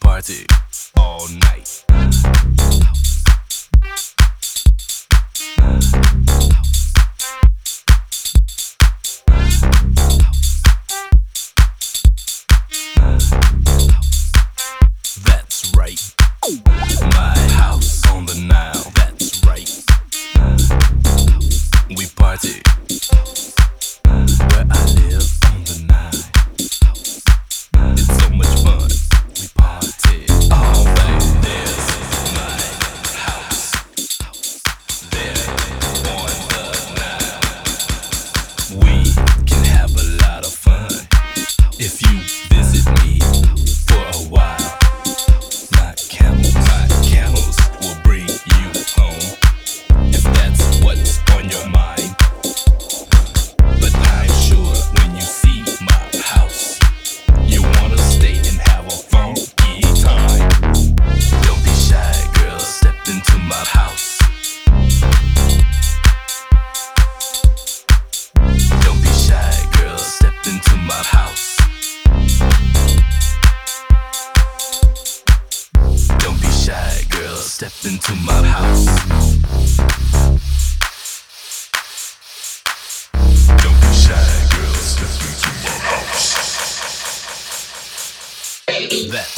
Party all night. That's right. My house on the Nile. That's right. We party. Where I live on the Nile. Stepped into my house. Don't be shy, girl. Step into my house. That's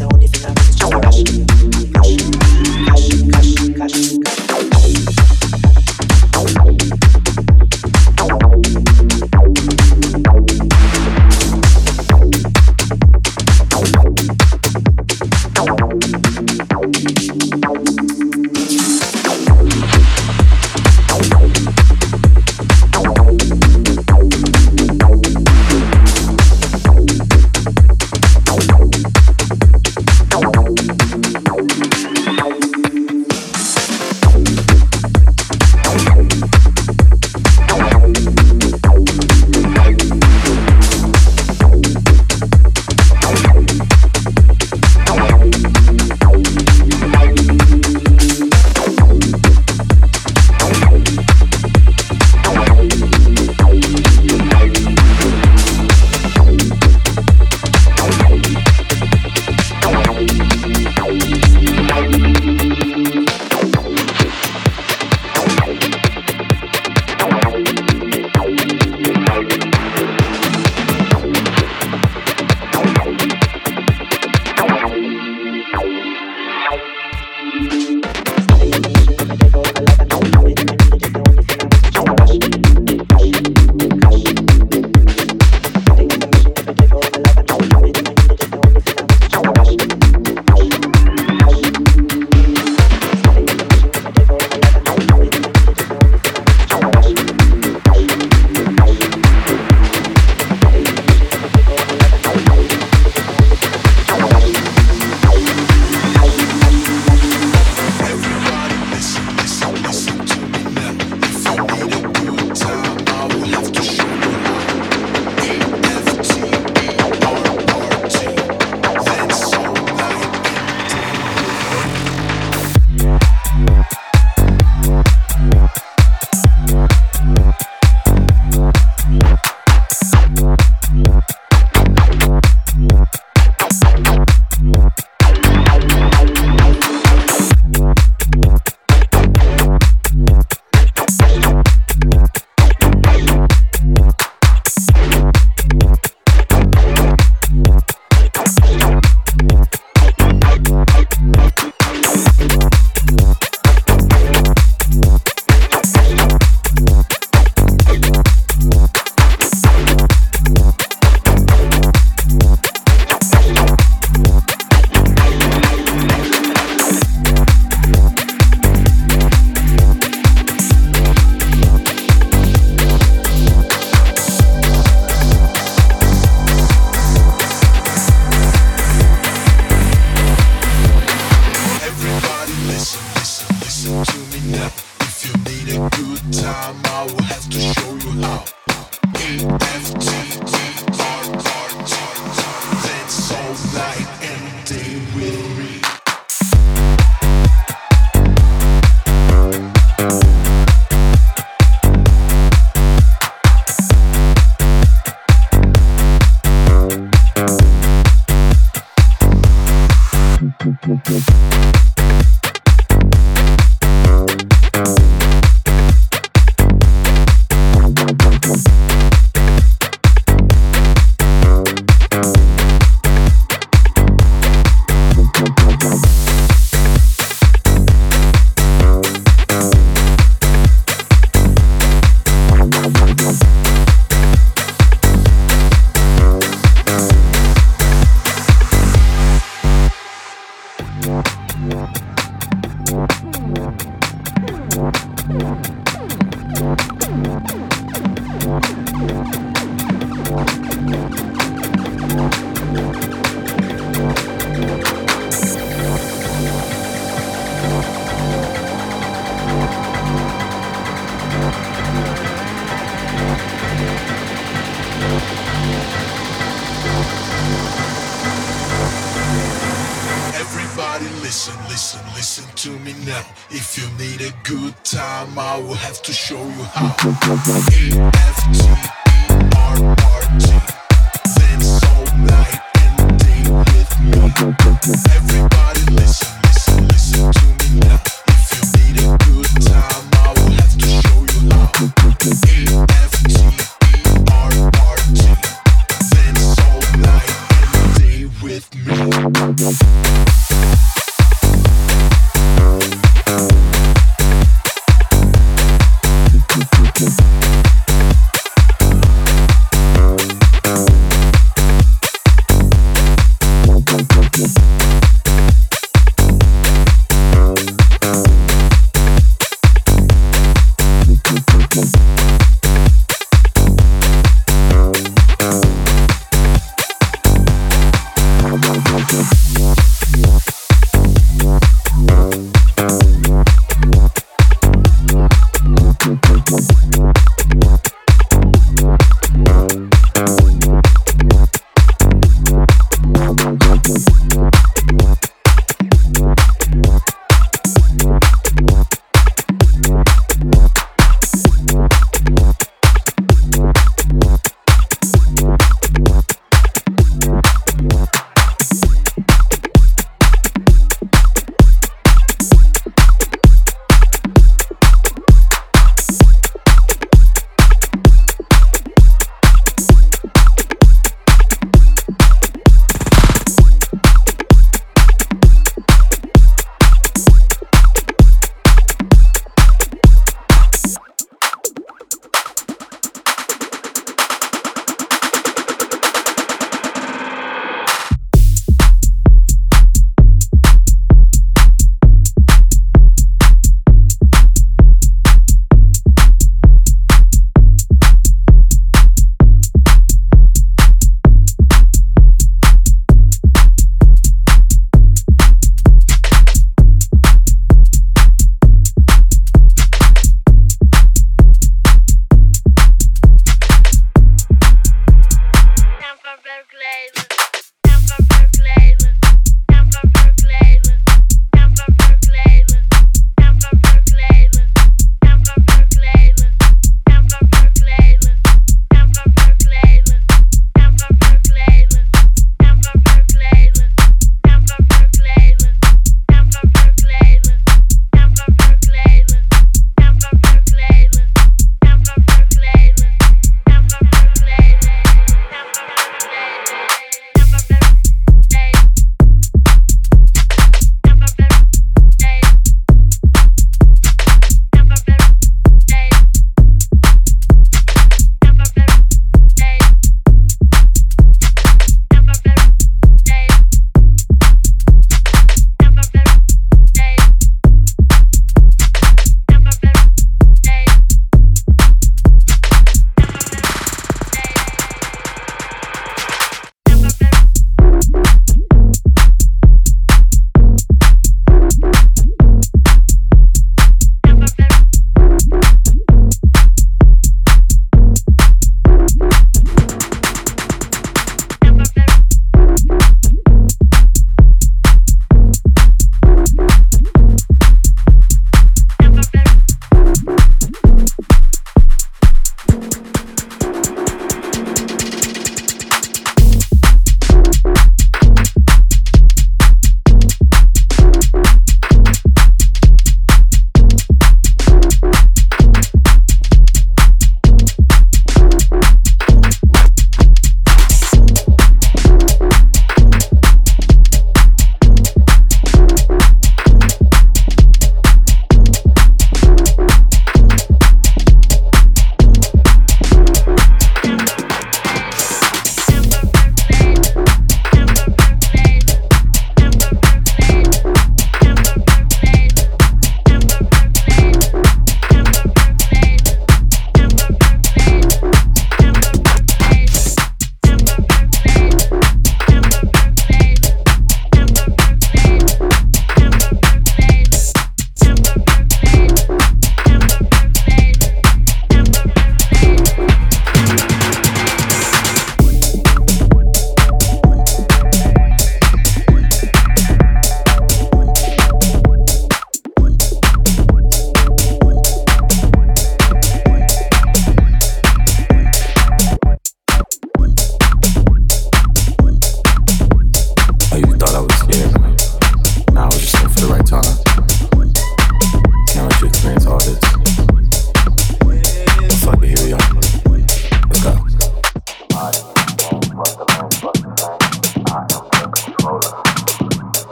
I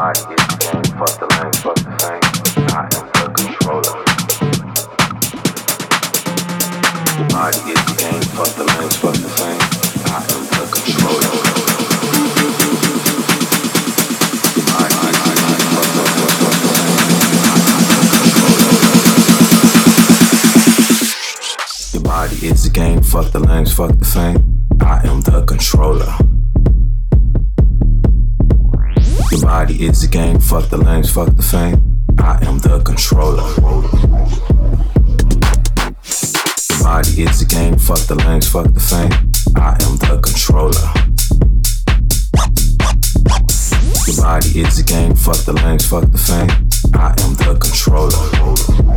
I get clean, fuck the lane, fuck the thing. I am the controller. I get clean, fuck the lane, fuck the thing. I am the controller. Your body is a game, fuck the lanes, fuck the thing. I am the controller. Your body is a game, fuck the lanes, fuck the fame. I am the controller. Your body is a game, fuck the lanes, fuck the fame. I am the controller. Your body is a game, fuck the lanes, fuck the fame. I am the controller.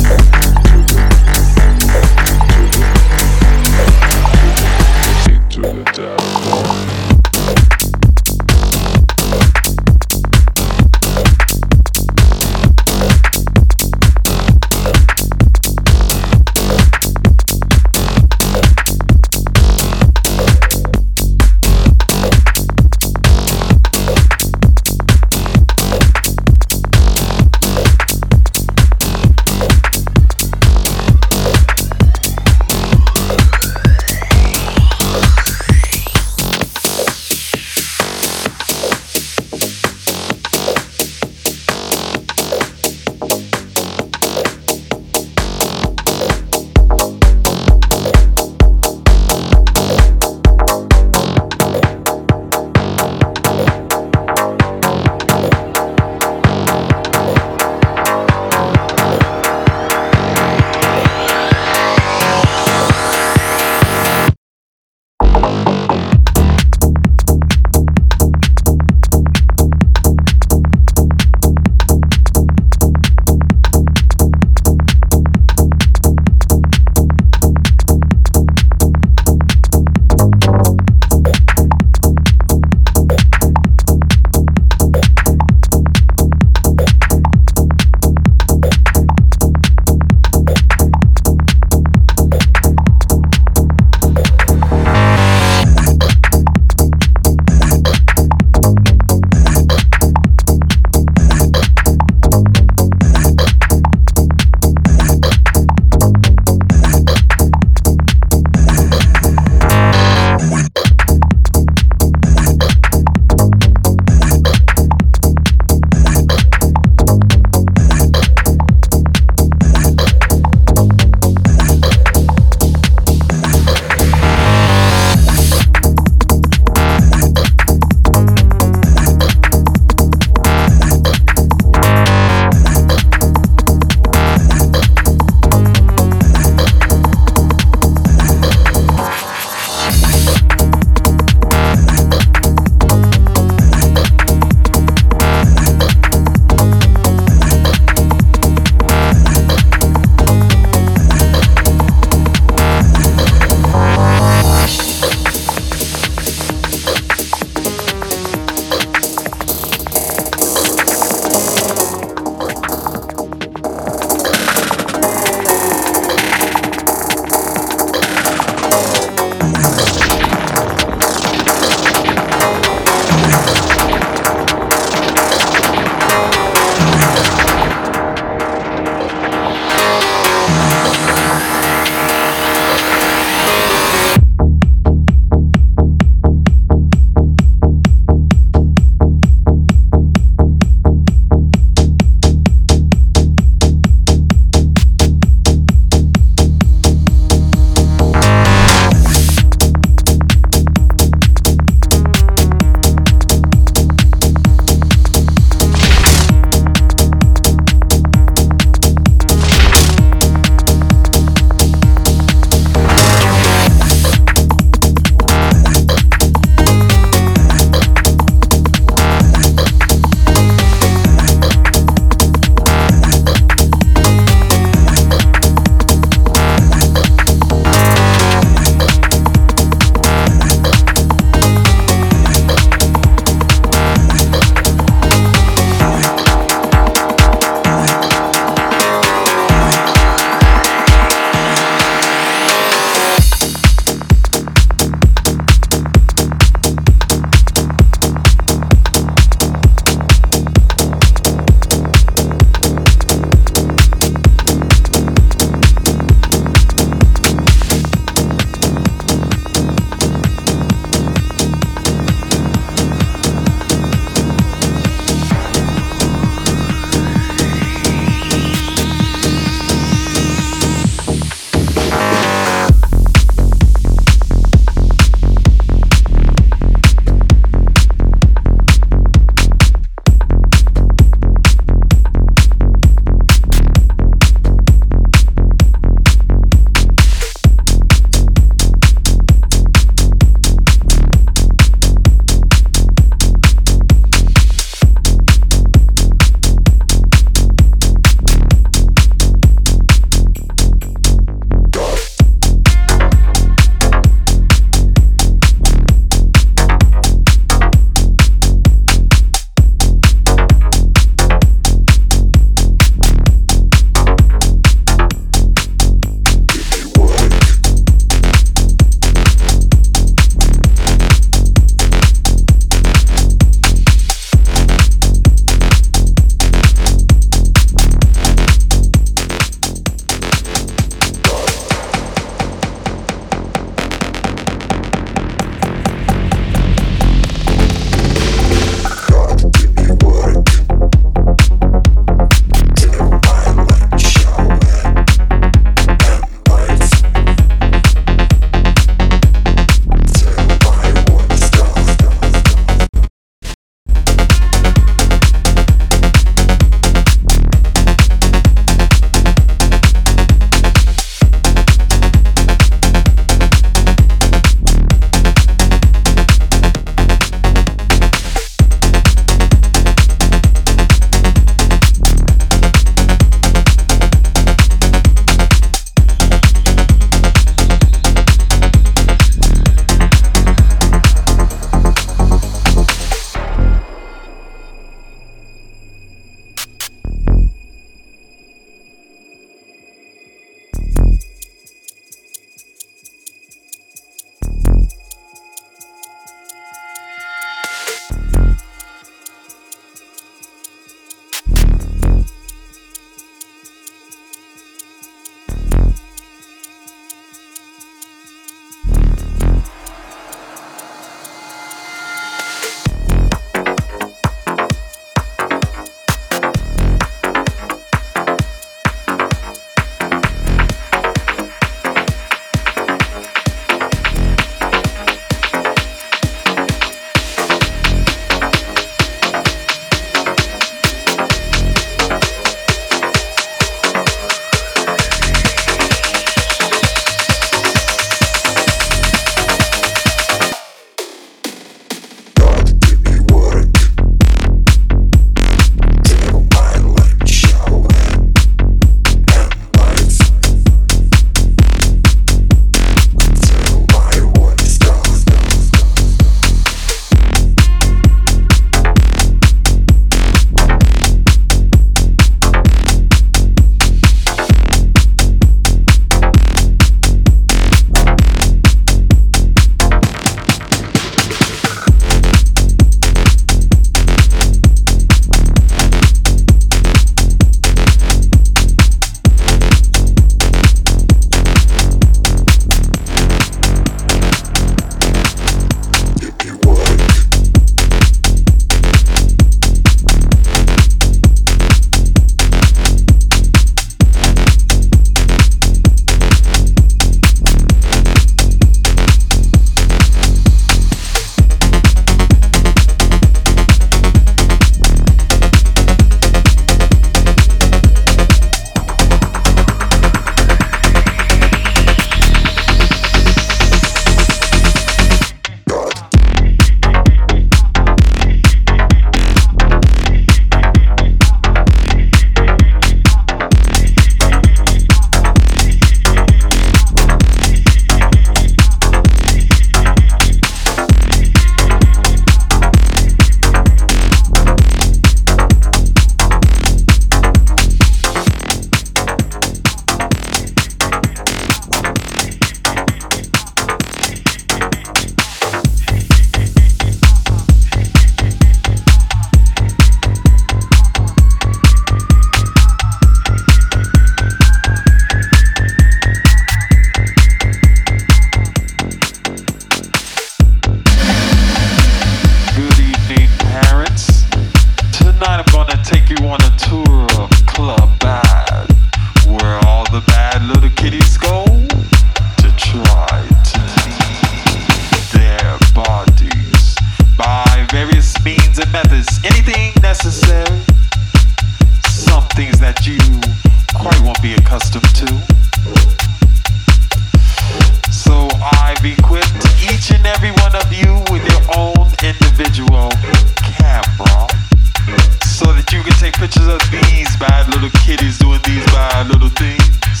of these bad little kitties doing these bad little things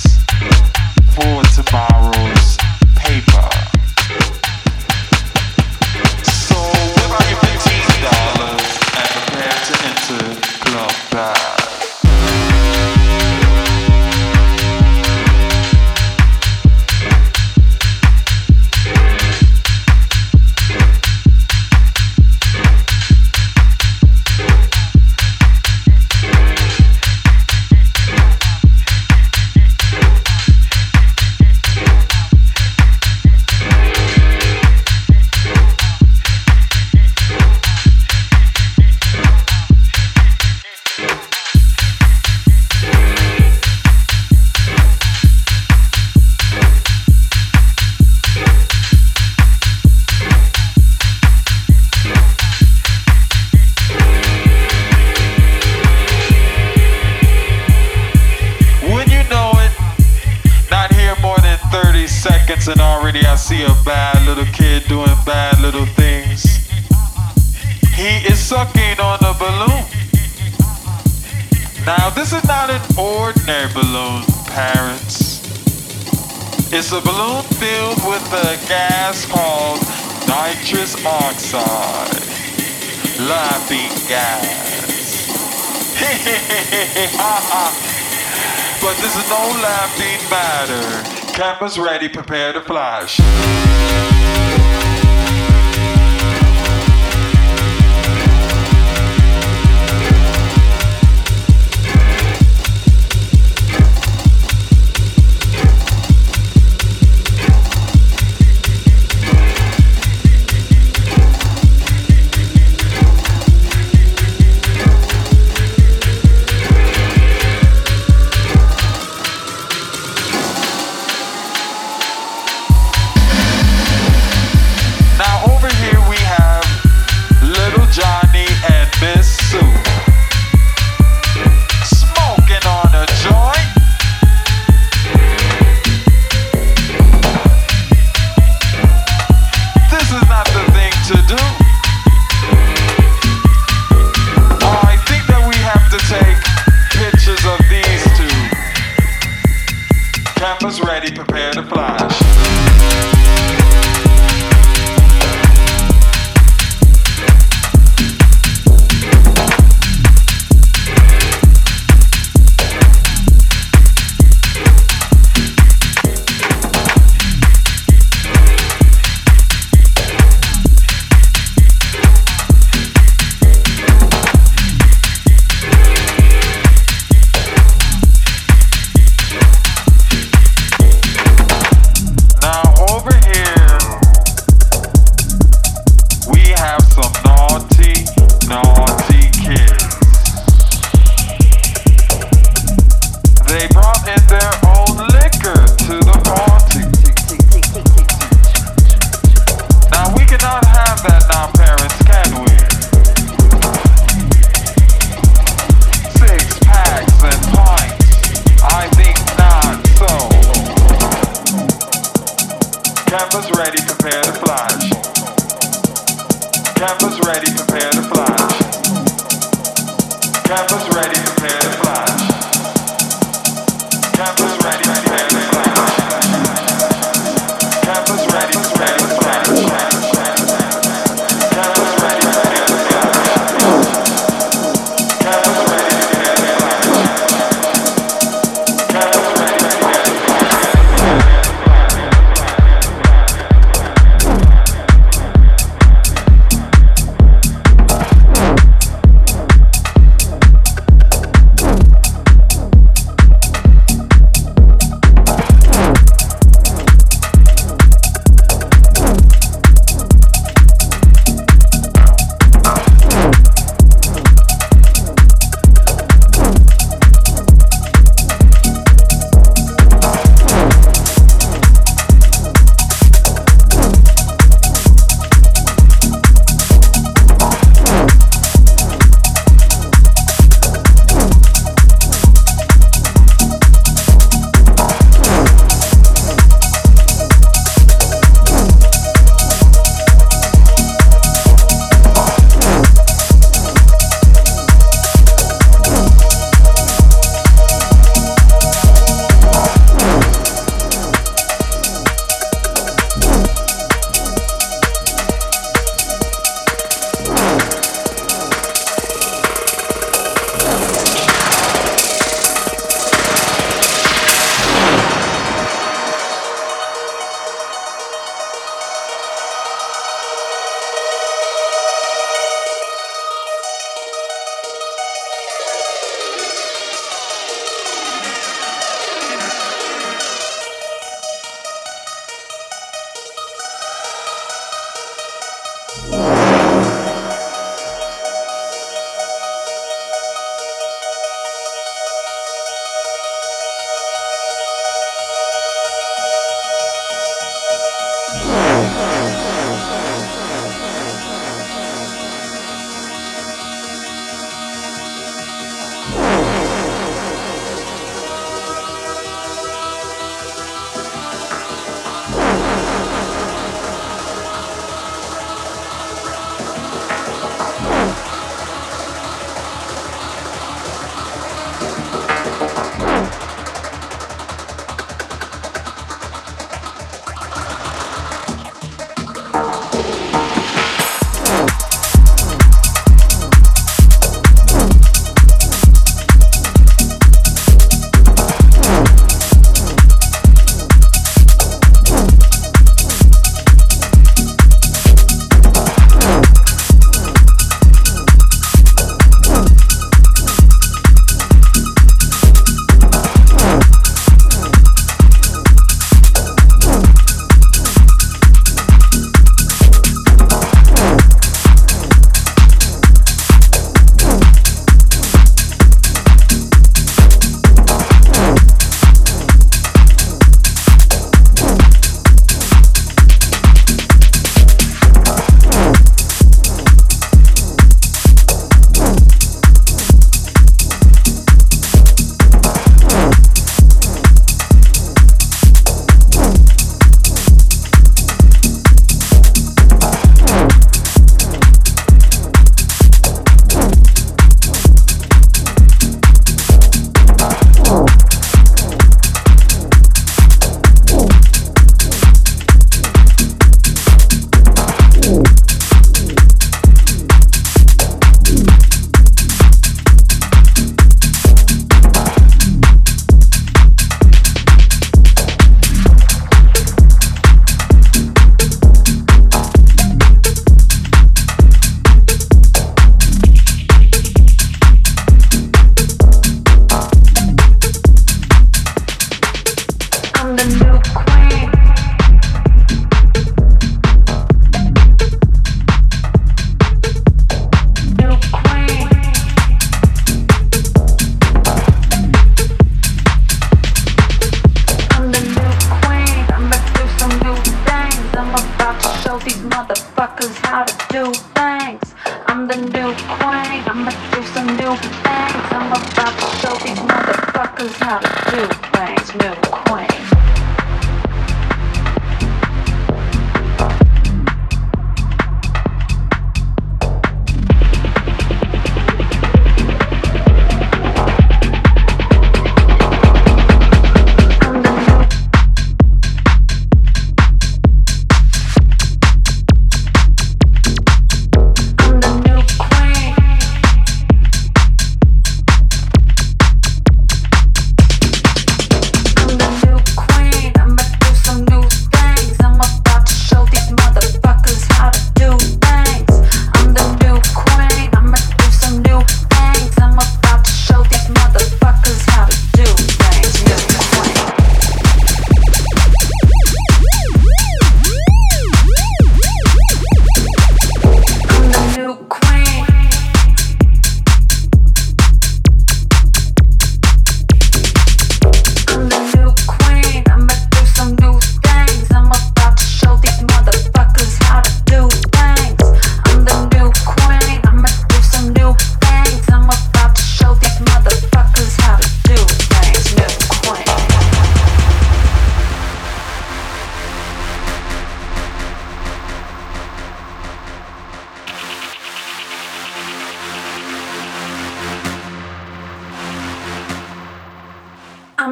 for tomorrow's paper. So whip out your $15 and prepare to enter Club Bad. And already I see a bad little kid doing bad little things. He is sucking on a balloon. Now this is not an ordinary balloon, parents. It's a balloon filled with a gas called nitrous oxide. Laughing gas. But this is no laughing matter. Campers ready, prepare to flash.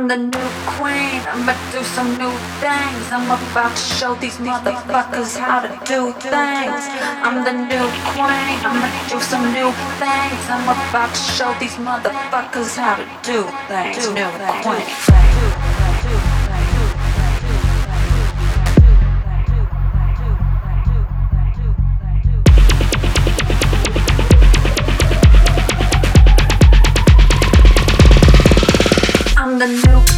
I'm the new queen, I'ma do some new things. I'm about to show these motherfuckers how to do things. I'm the new queen, I'ma do some new things. I'm about to show these motherfuckers how to do things. New queen. I'm the new queen.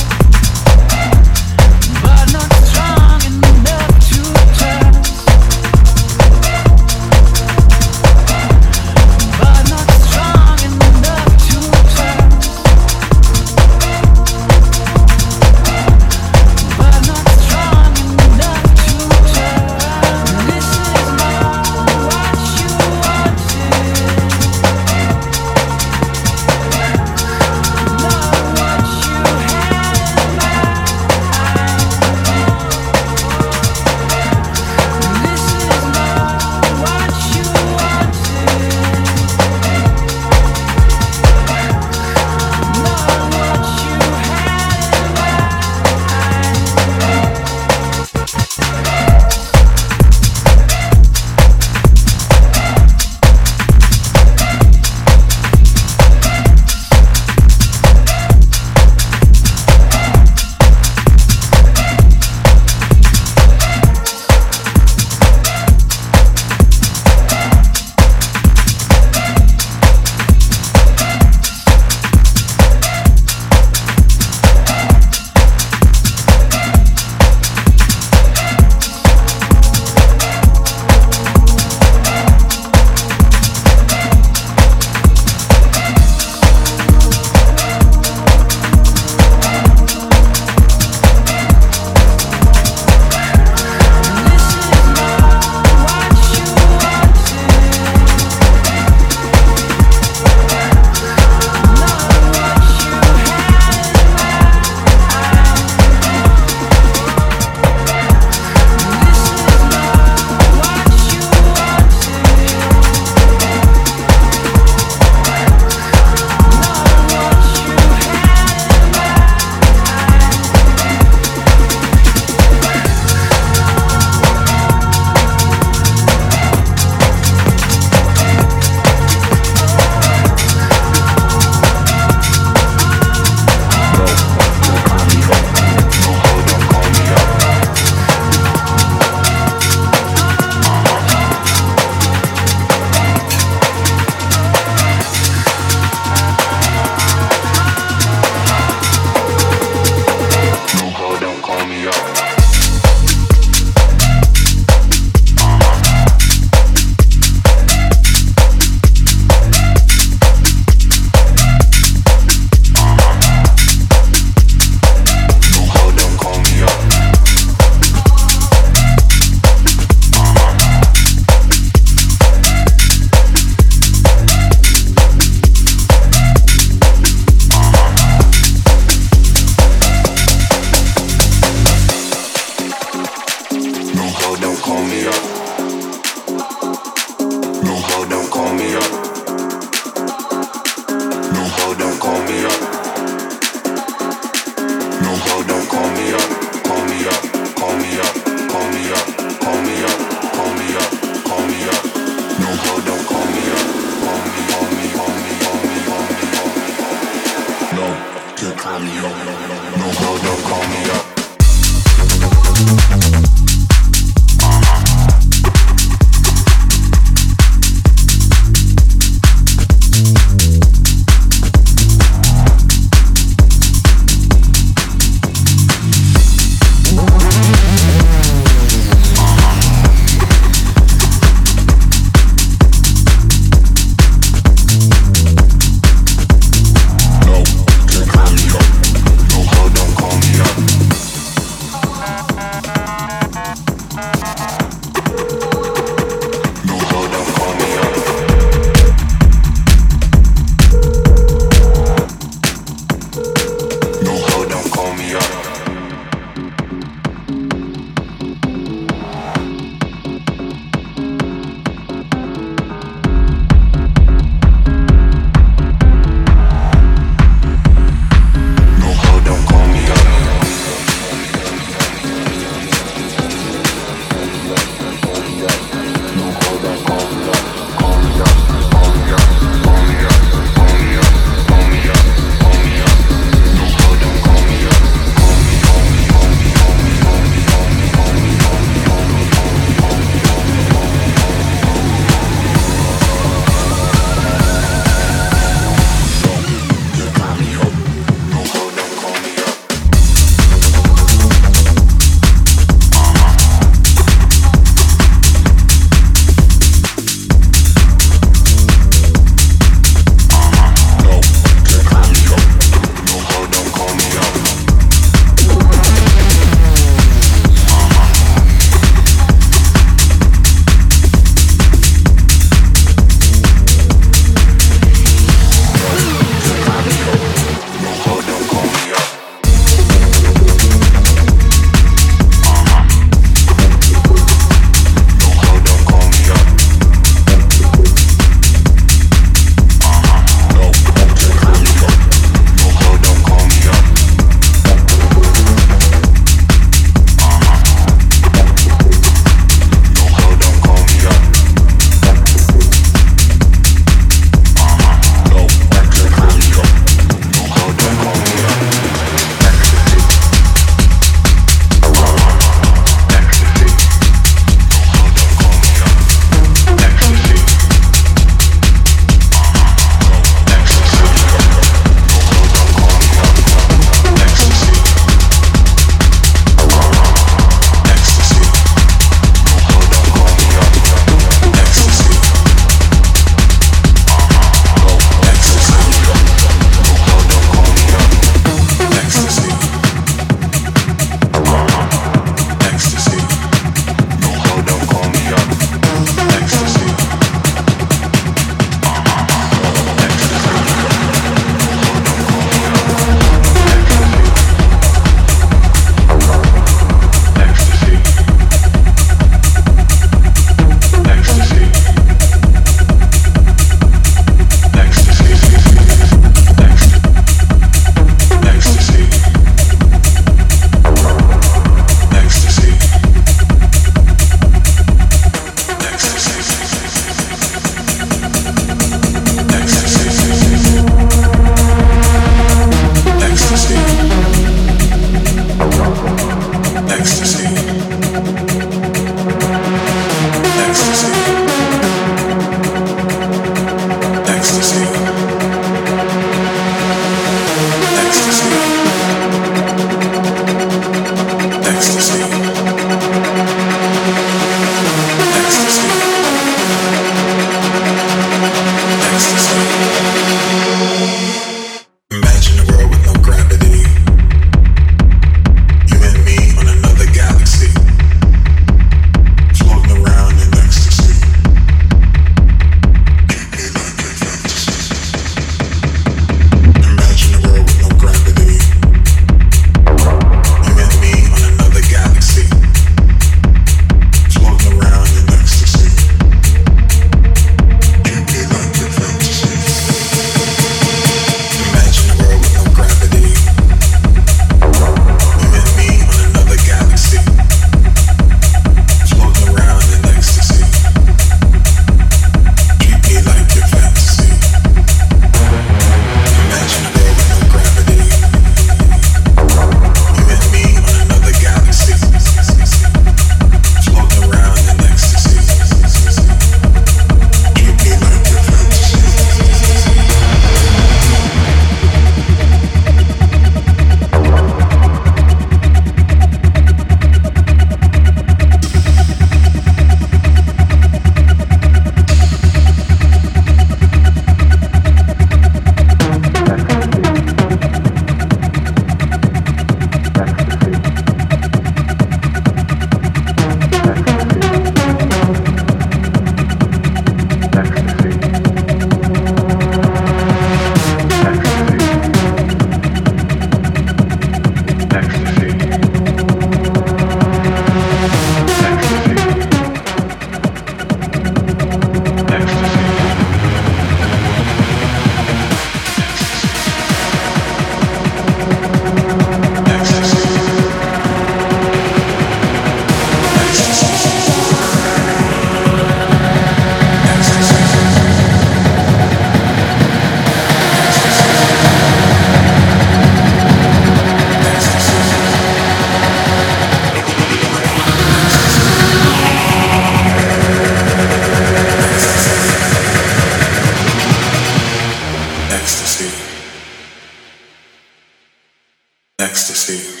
Ecstasy.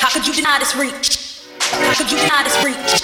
How could you deny this reaching?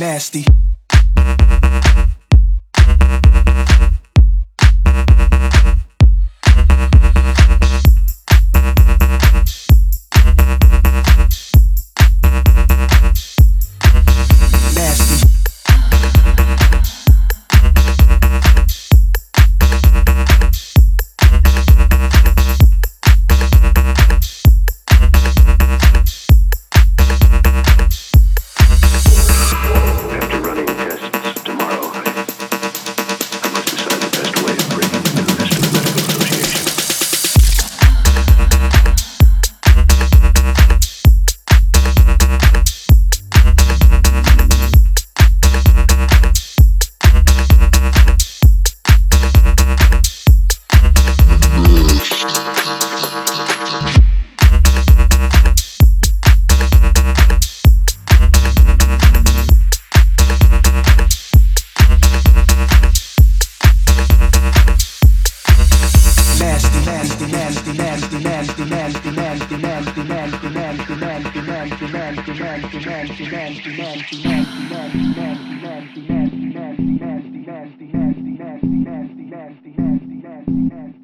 nasty.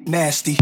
Nasty. Nasty. Nasty.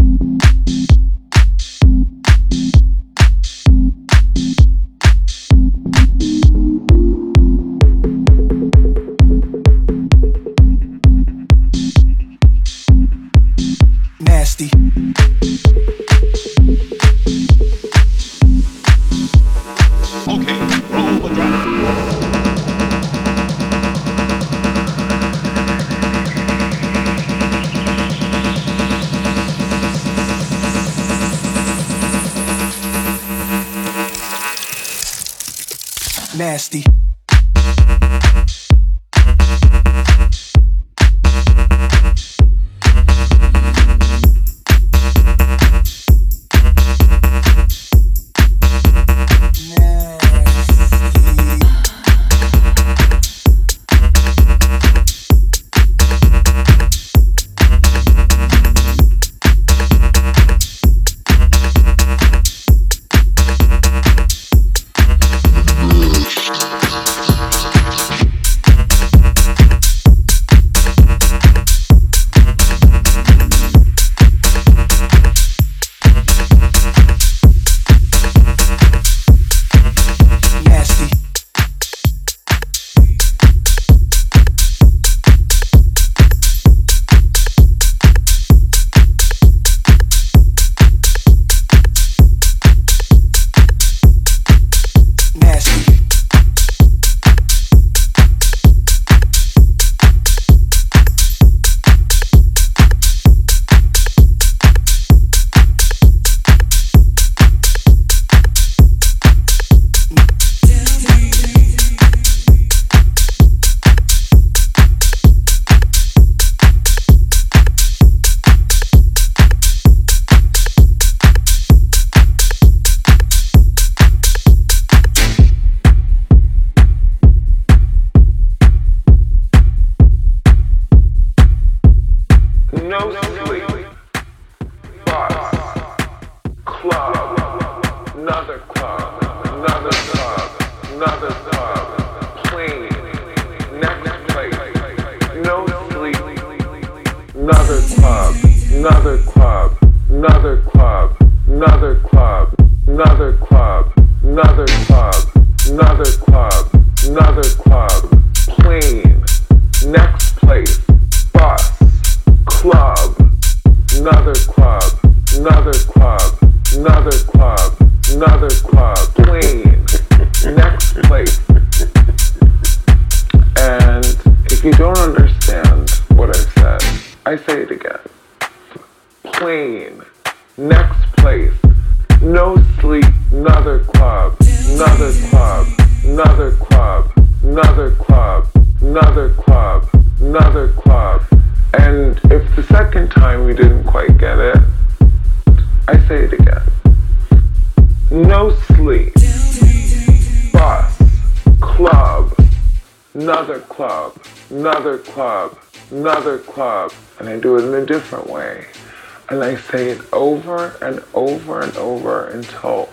Say it over and over and over until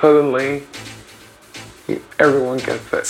suddenly everyone gets it.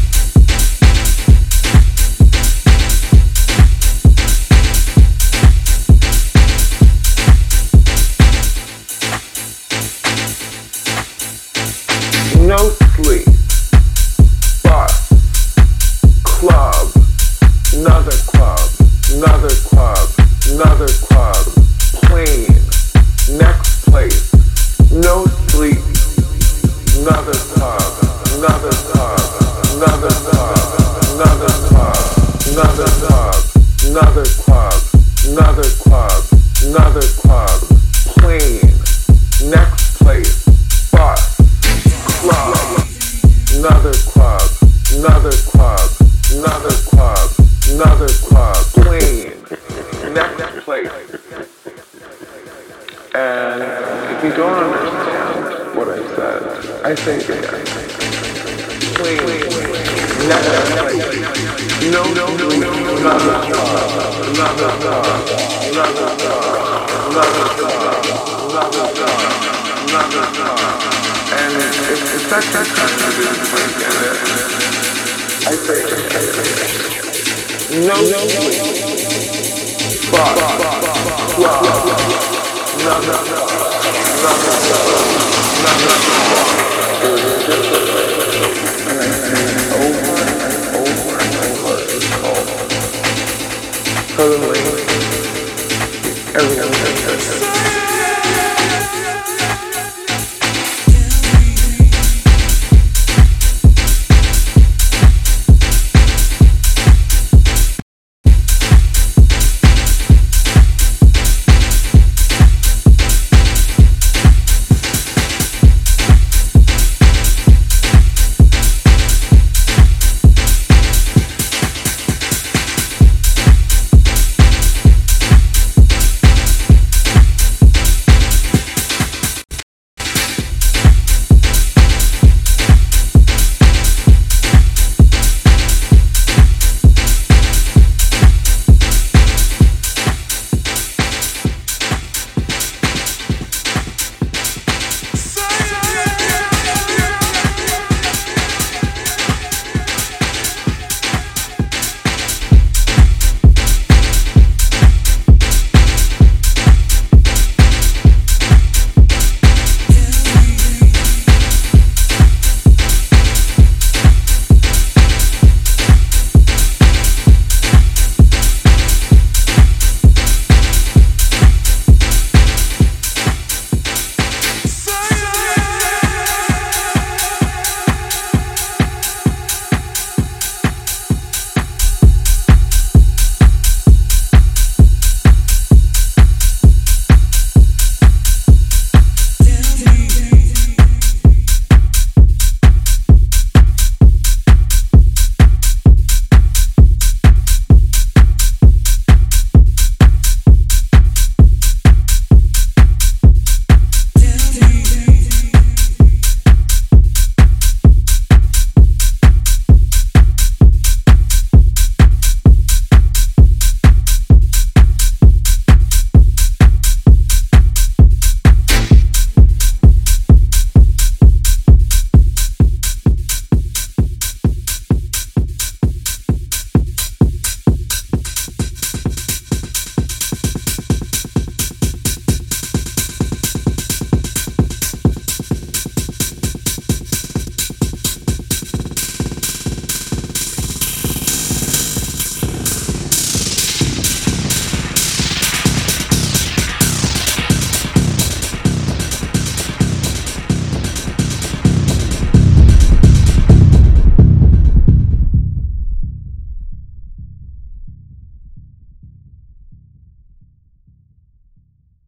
No sleep, bus, club, another club, another club, another club, plane, next place, no sleep, another club, another club, another club, another club, another club, another club, another club, another club, plane, next place, bus. Club, another club, another club, another club, another club, plane, next place. And if you don't understand what I said, I think plane, next place. No, another club, another club, another club, another club, another club, another club. And it's that kind of thing, I think no but no, and I say it over and over and over until suddenly everyone gets it.